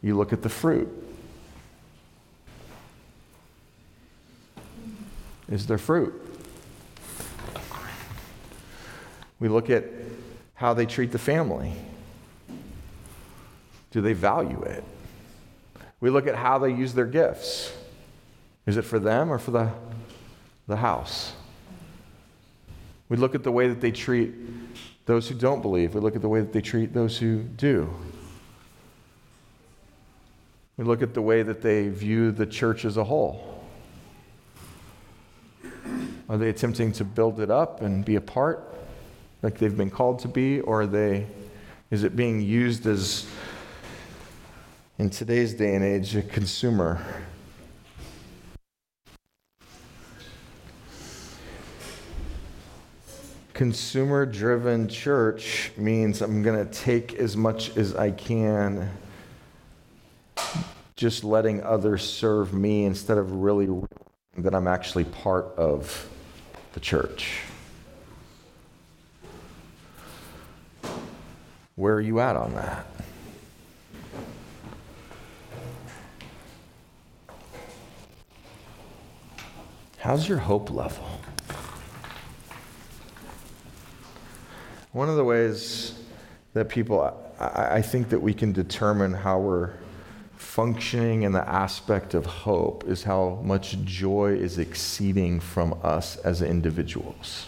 You look at the fruit. Is there fruit? We look at how they treat the family. Do they value it? We look at how they use their gifts. Is it for them or for the, the house? We look at the way that they treat those who don't believe. We look at the way that they treat those who do. We look at the way that they view the church as a whole. Are they attempting to build it up and be a part like they've been called to be, or are they, is it being used as, in today's day and age, a consumer? Consumer-driven church means I'm going to take as much as I can, just letting others serve me instead of really that I'm actually part of the church. Where are you at on that? How's your hope level? One of the ways that people, I, I think that we can determine how we're functioning in the aspect of hope is how much joy is exceeding from us as individuals.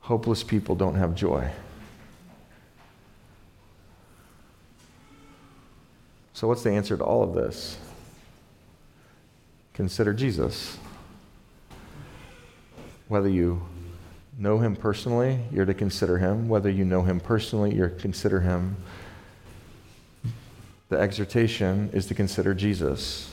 Hopeless people don't have joy. So what's the answer to all of this? Consider Jesus. Whether you know him personally, you're to consider him. Whether you know him personally, you're to consider him. The exhortation is to consider Jesus.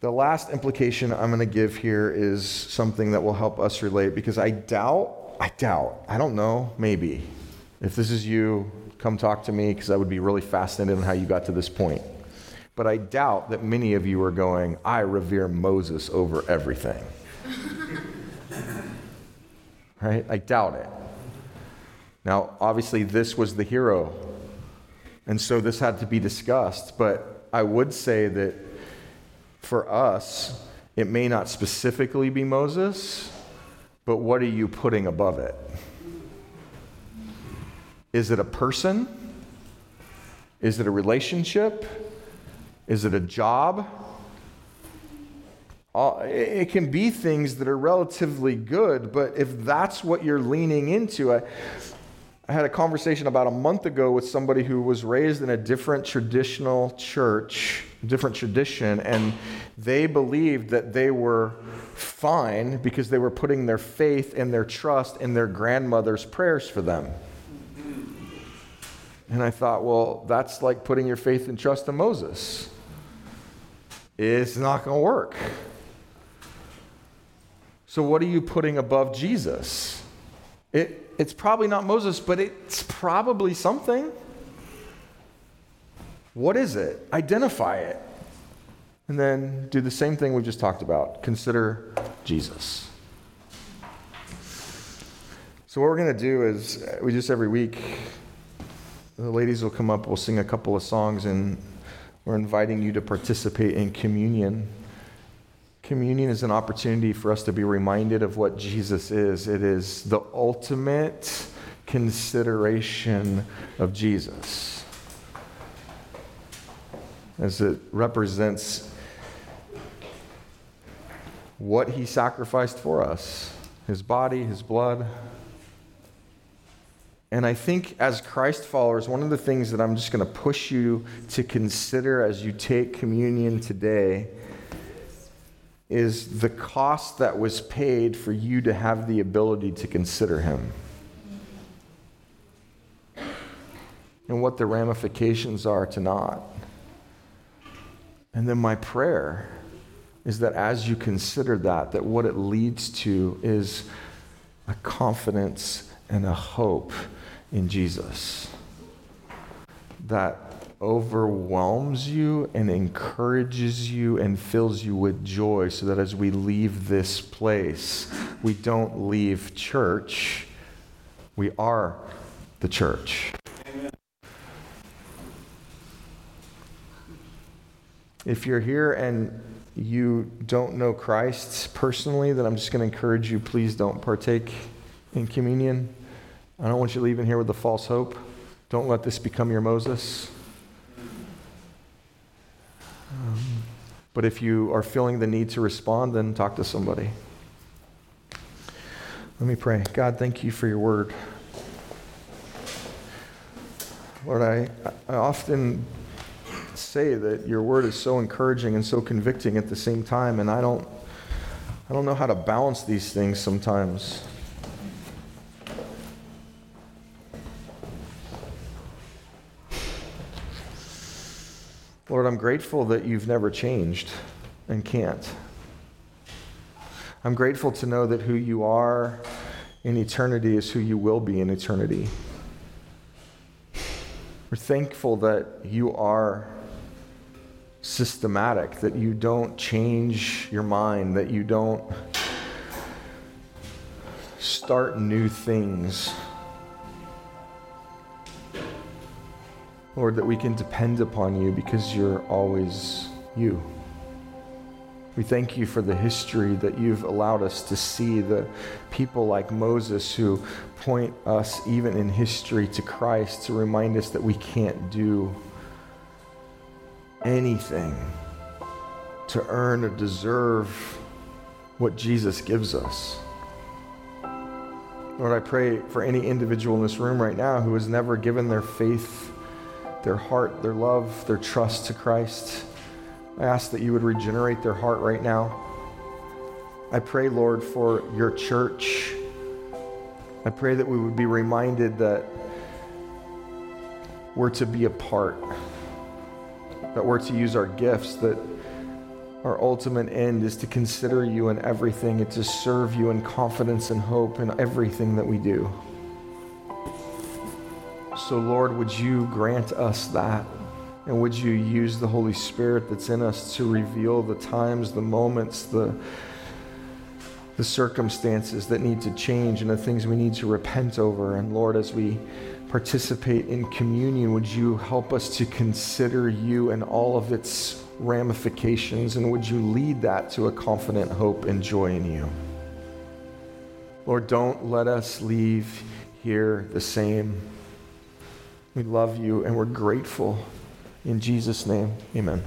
The last implication I'm going to give here is something that will help us relate, because I doubt, I doubt, I don't know, maybe. If this is you, come talk to me, because I would be really fascinated on how you got to this point. But I doubt that many of you are going, I revere Moses over everything. Right? I doubt it. Now, obviously, this was the hero, and so this had to be discussed, but I would say that for us, it may not specifically be Moses, but what are you putting above it? Is it a person? Is it a relationship? Is it a job? It can be things that are relatively good, but if that's what you're leaning into, I, I had a conversation about a month ago with somebody who was raised in a different traditional church, different tradition, and they believed that they were fine because they were putting their faith and their trust in their grandmother's prayers for them. And I thought, well, that's like putting your faith and trust in Moses. It's not going to work. So what are you putting above Jesus? It It's probably not Moses, but it's probably something. What is it? Identify it. And then do the same thing we just talked about. Consider Jesus. So what we're going to do is, we just every week, the ladies will come up, we'll sing a couple of songs, and we're inviting you to participate in communion. Communion is an opportunity for us to be reminded of what Jesus is. It is the ultimate consideration of Jesus, as it represents what he sacrificed for us, his body, his blood. And I think as Christ followers, one of the things that I'm just going to push you to consider as you take communion today is the cost that was paid for you to have the ability to consider him, and what the ramifications are to not. And then my prayer is that as you consider that, that what it leads to is a confidence and a hope in Jesus that overwhelms you and encourages you and fills you with joy, so that as we leave this place, we don't leave church. We are the church. Amen. If you're here and you don't know Christ personally, then I'm just going to encourage you, please don't partake in communion. I don't want you leaving here with a false hope. Don't let this become your Moses. Um, but if you are feeling the need to respond, then talk to somebody. Let me pray. God, thank you for your word. Lord, I, I often say that your word is so encouraging and so convicting at the same time, and I don't, I don't know how to balance these things sometimes. Lord, I'm grateful that you've never changed and can't. I'm grateful to know that who you are in eternity is who you will be in eternity. We're thankful that you are systematic, that you don't change your mind, that you don't start new things. Lord, that we can depend upon you because you're always you. We thank you for the history that you've allowed us to see, the people like Moses who point us even in history to Christ to remind us that we can't do anything to earn or deserve what Jesus gives us. Lord, I pray for any individual in this room right now who has never given their faith, their heart, their love, their trust to Christ. I ask that you would regenerate their heart right now. I pray, Lord, for your church. I pray that we would be reminded that we're to be a part, that we're to use our gifts, that our ultimate end is to consider you in everything and to serve you in confidence and hope in everything that we do. So, Lord, would you grant us that? And would you use the Holy Spirit that's in us to reveal the times, the moments, the, the circumstances that need to change and the things we need to repent over? And, Lord, as we participate in communion, would you help us to consider you and all of its ramifications? And would you lead that to a confident hope and joy in you? Lord, don't let us leave here the same. We love you and we're grateful. In Jesus' name, amen.